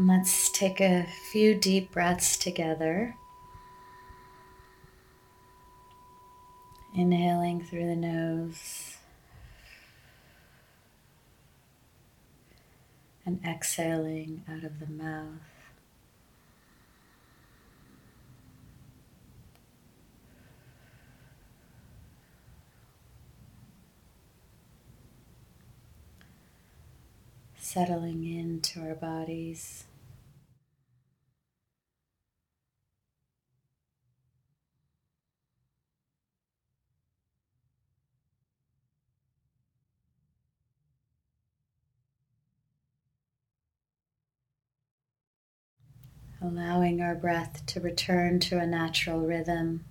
Let's take a few deep breaths together. Inhaling through the nose and exhaling out of the mouth. Settling into our bodies. Allowing our breath to return to a natural rhythm.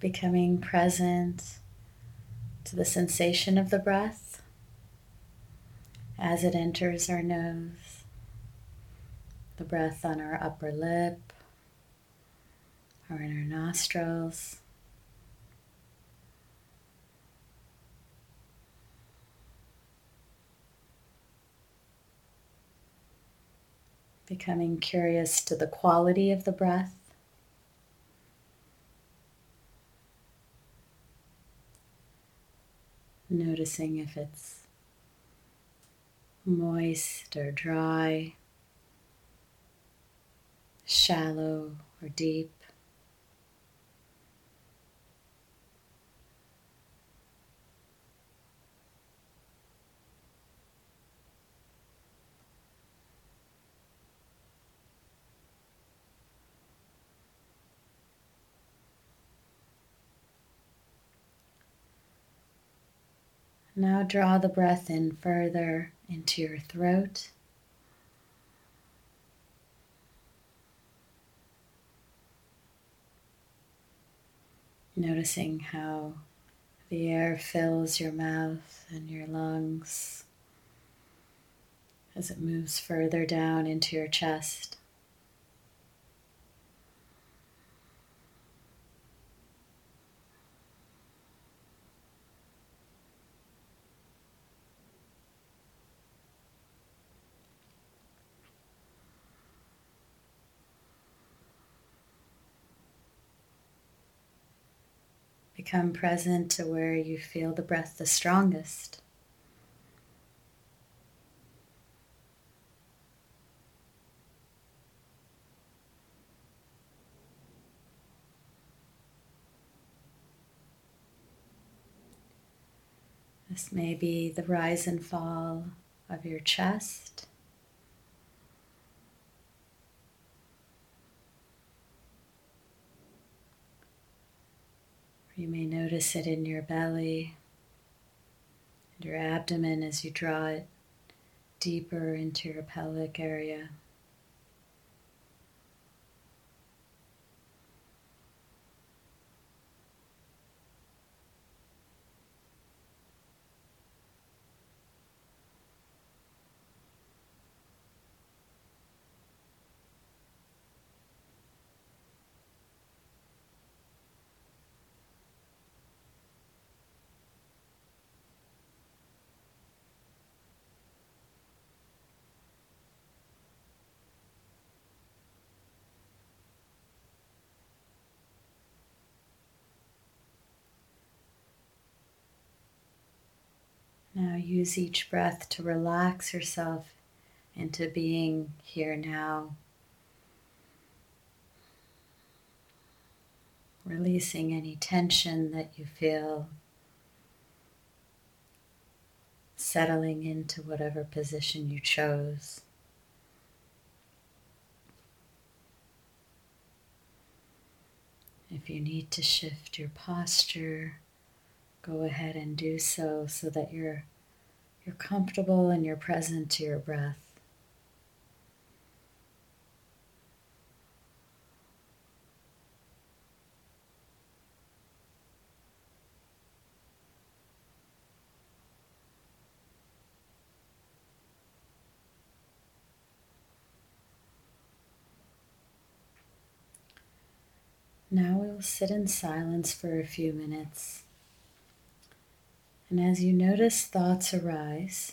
Becoming present to the sensation of the breath as it enters our nose, the breath on our upper lip or in our nostrils. Becoming curious to the quality of the breath. Noticing if it's moist or dry, shallow or deep. Now draw the breath in further into your throat. Noticing how the air fills your mouth and your lungs as it moves further down into your chest. Become present to where you feel the breath the strongest. This may be the rise and fall of your chest. You may notice it in your belly and your abdomen as you draw it deeper into your pelvic area. Now use each breath to relax yourself into being here now. Releasing any tension that you feel. Settling into whatever position you chose. If you need to shift your posture, go ahead and do so that you're comfortable and you're present to your breath. Now we will sit in silence for a few minutes. And as you notice thoughts arise,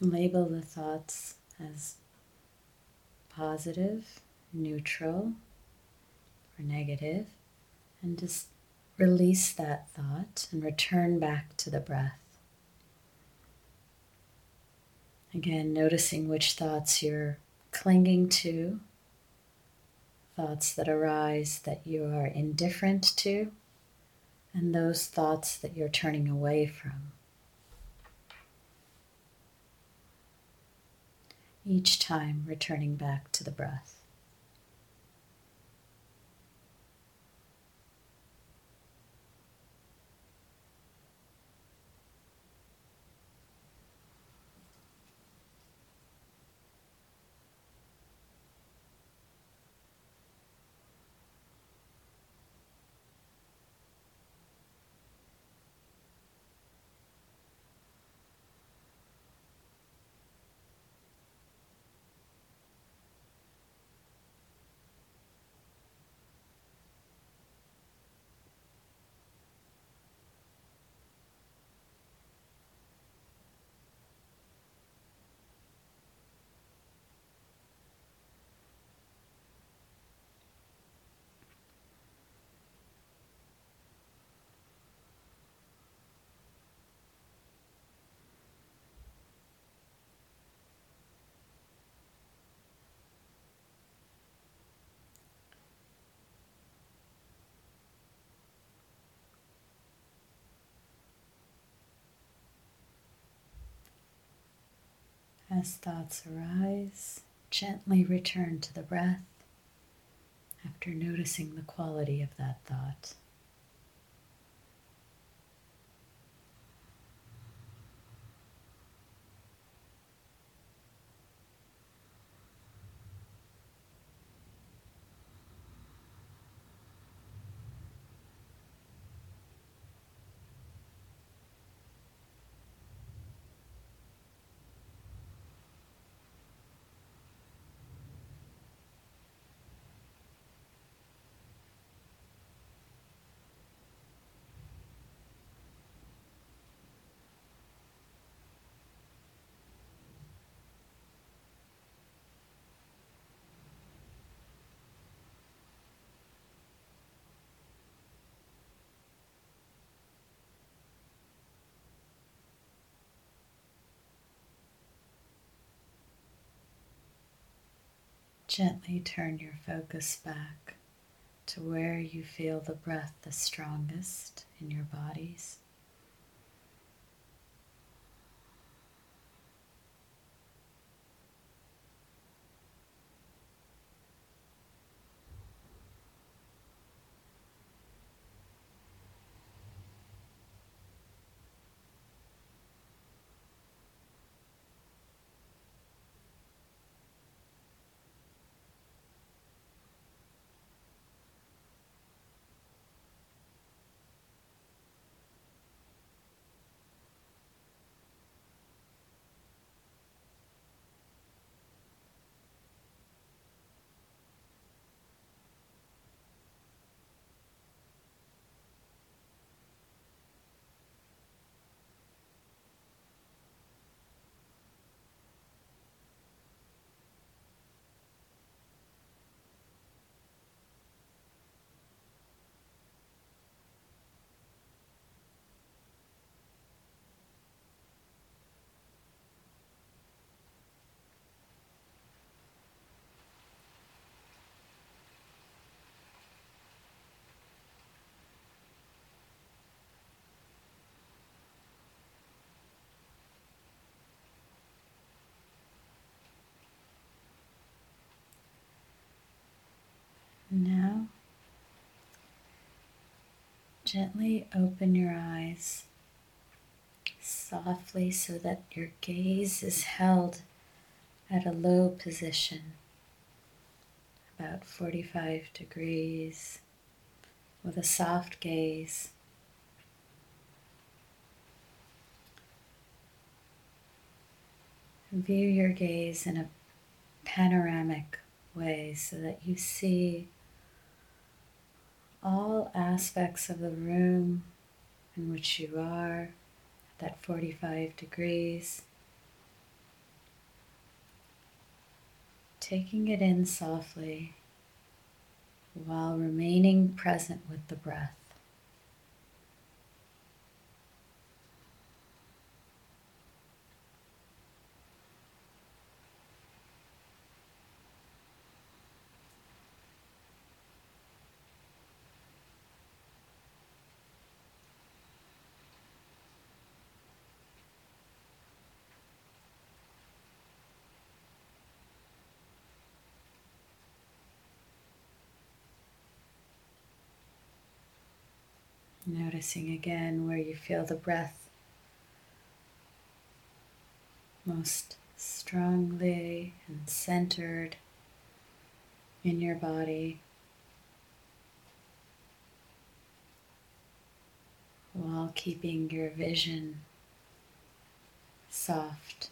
label the thoughts as positive, neutral, or negative, and just release that thought and return back to the breath. Again, noticing which thoughts you're clinging to, thoughts that arise that you are indifferent to, and those thoughts that you're turning away from. Each time returning back to the breath. As thoughts arise, gently return to the breath after noticing the quality of that thought. Gently turn your focus back to where you feel the breath the strongest in your bodies. Now, gently open your eyes softly so that your gaze is held at a low position, about 45 degrees, with a soft gaze. View your gaze in a panoramic way so that you see all aspects of the room in which you are, at that 45 degrees. Taking it in softly while remaining present with the breath. Noticing again where you feel the breath most strongly and centered in your body, while keeping your vision soft.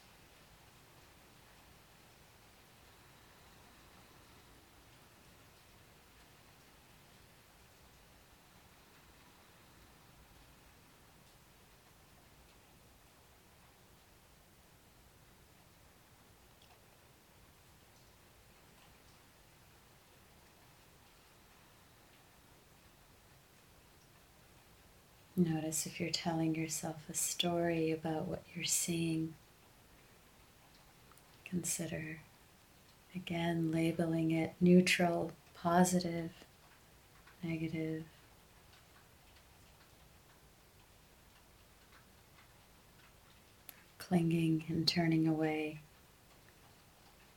Notice if you're telling yourself a story about what you're seeing. Consider, again, labeling it neutral, positive, negative. Clinging and turning away,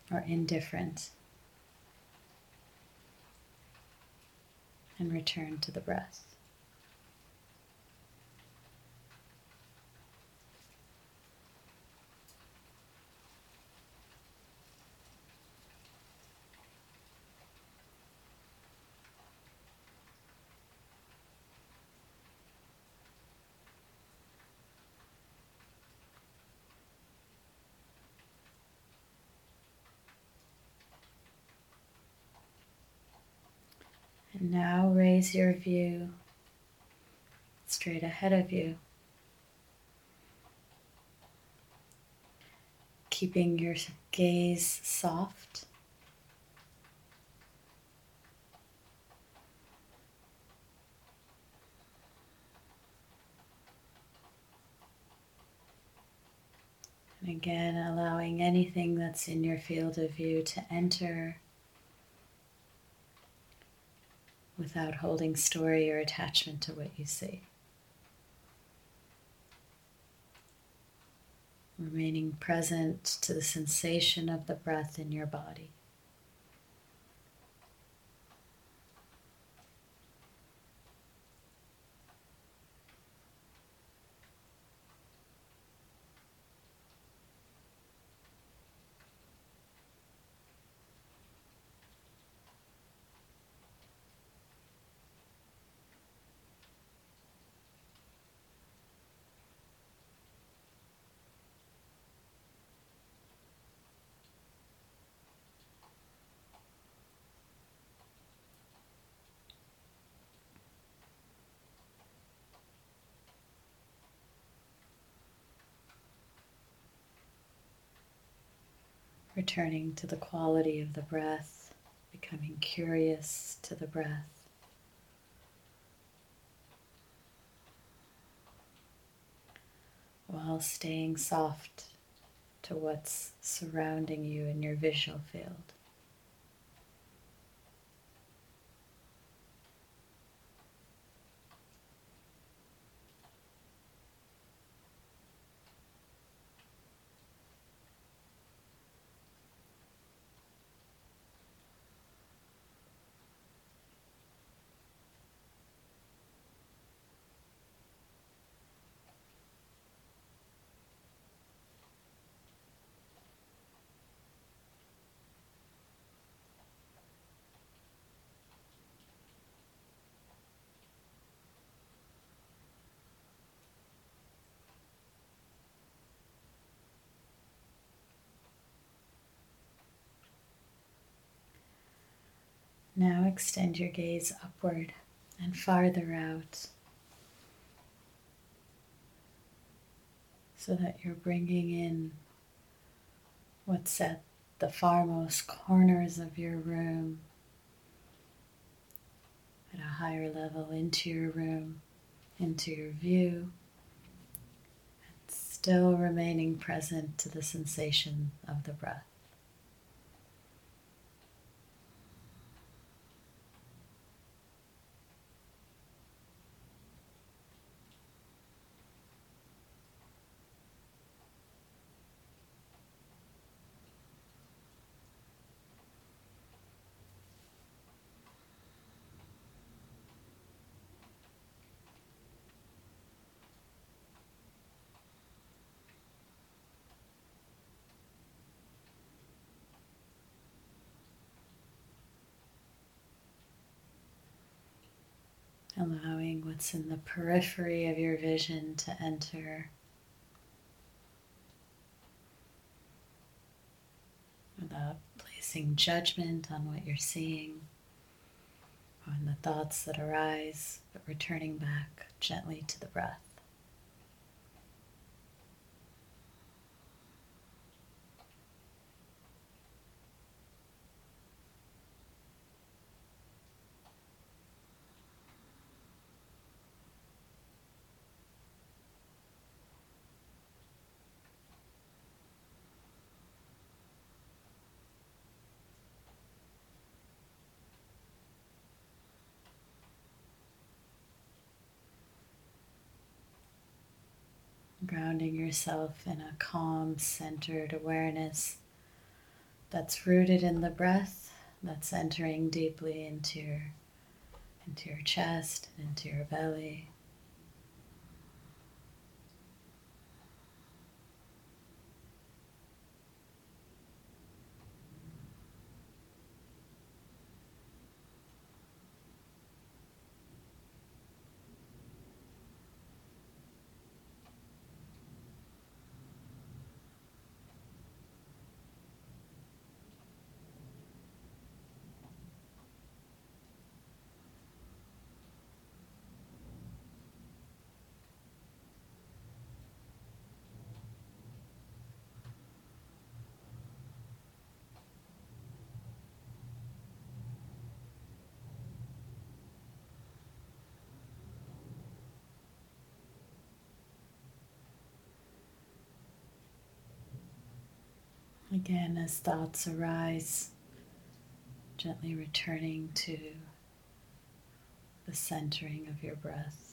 or indifferent. And return to the breath. Now raise your view straight ahead of you, keeping your gaze soft, and again allowing anything that's in your field of view to enter, without holding story or attachment to what you see. Remaining present to the sensation of the breath in your body. Returning to the quality of the breath, becoming curious to the breath. While staying soft to what's surrounding you in your visual field. Now extend your gaze upward and farther out, so that you're bringing in what's at the farmost corners of your room at a higher level into your room, into your view, and still remaining present to the sensation of the breath. Allowing what's in the periphery of your vision to enter. Without placing judgment on what you're seeing, on the thoughts that arise, but returning back gently to the breath. Grounding yourself in a calm, centered awareness that's rooted in the breath, that's entering deeply into your chest, and into your belly. Again, as thoughts arise, gently returning to the centering of your breath.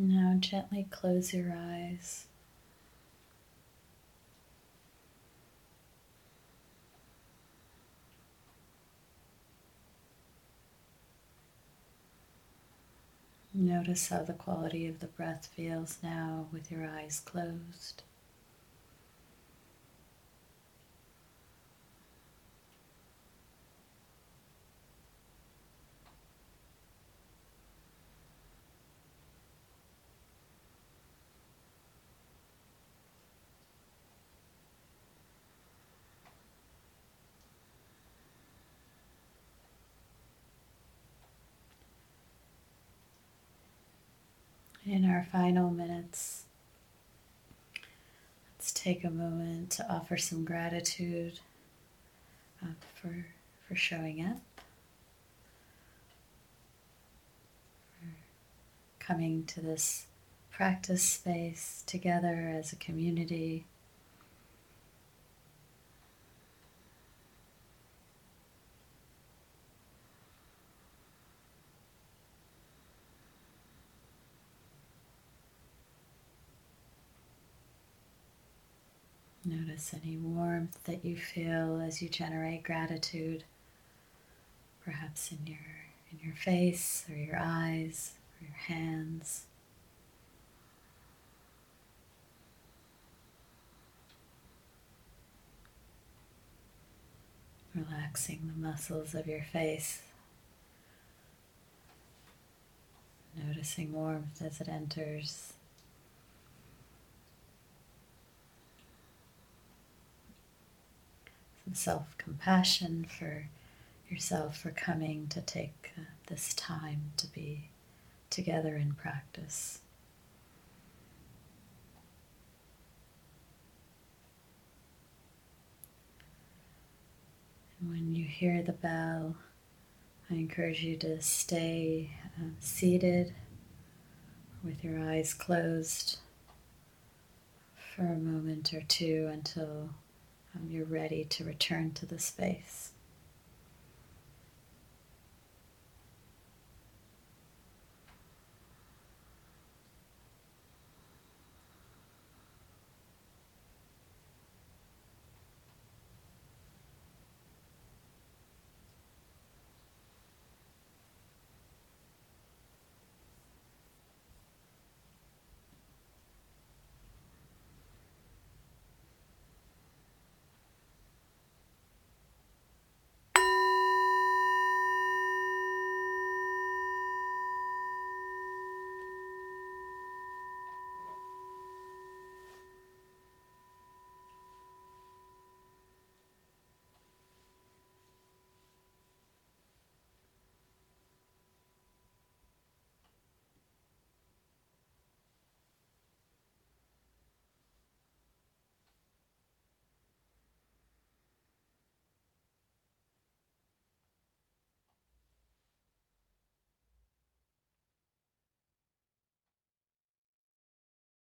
Now gently close your eyes. Notice how the quality of the breath feels now with your eyes closed. In our final minutes, let's take a moment to offer some gratitude for showing up, for coming to this practice space together as a community. Notice any warmth that you feel as you generate gratitude, perhaps in your face or your eyes or your hands. Relaxing the muscles of your face, noticing warmth as it enters. Some self-compassion for yourself for coming to take this time to be together in practice. When you hear the bell, I encourage you to stay seated with your eyes closed for a moment or two until you're ready to return to the space.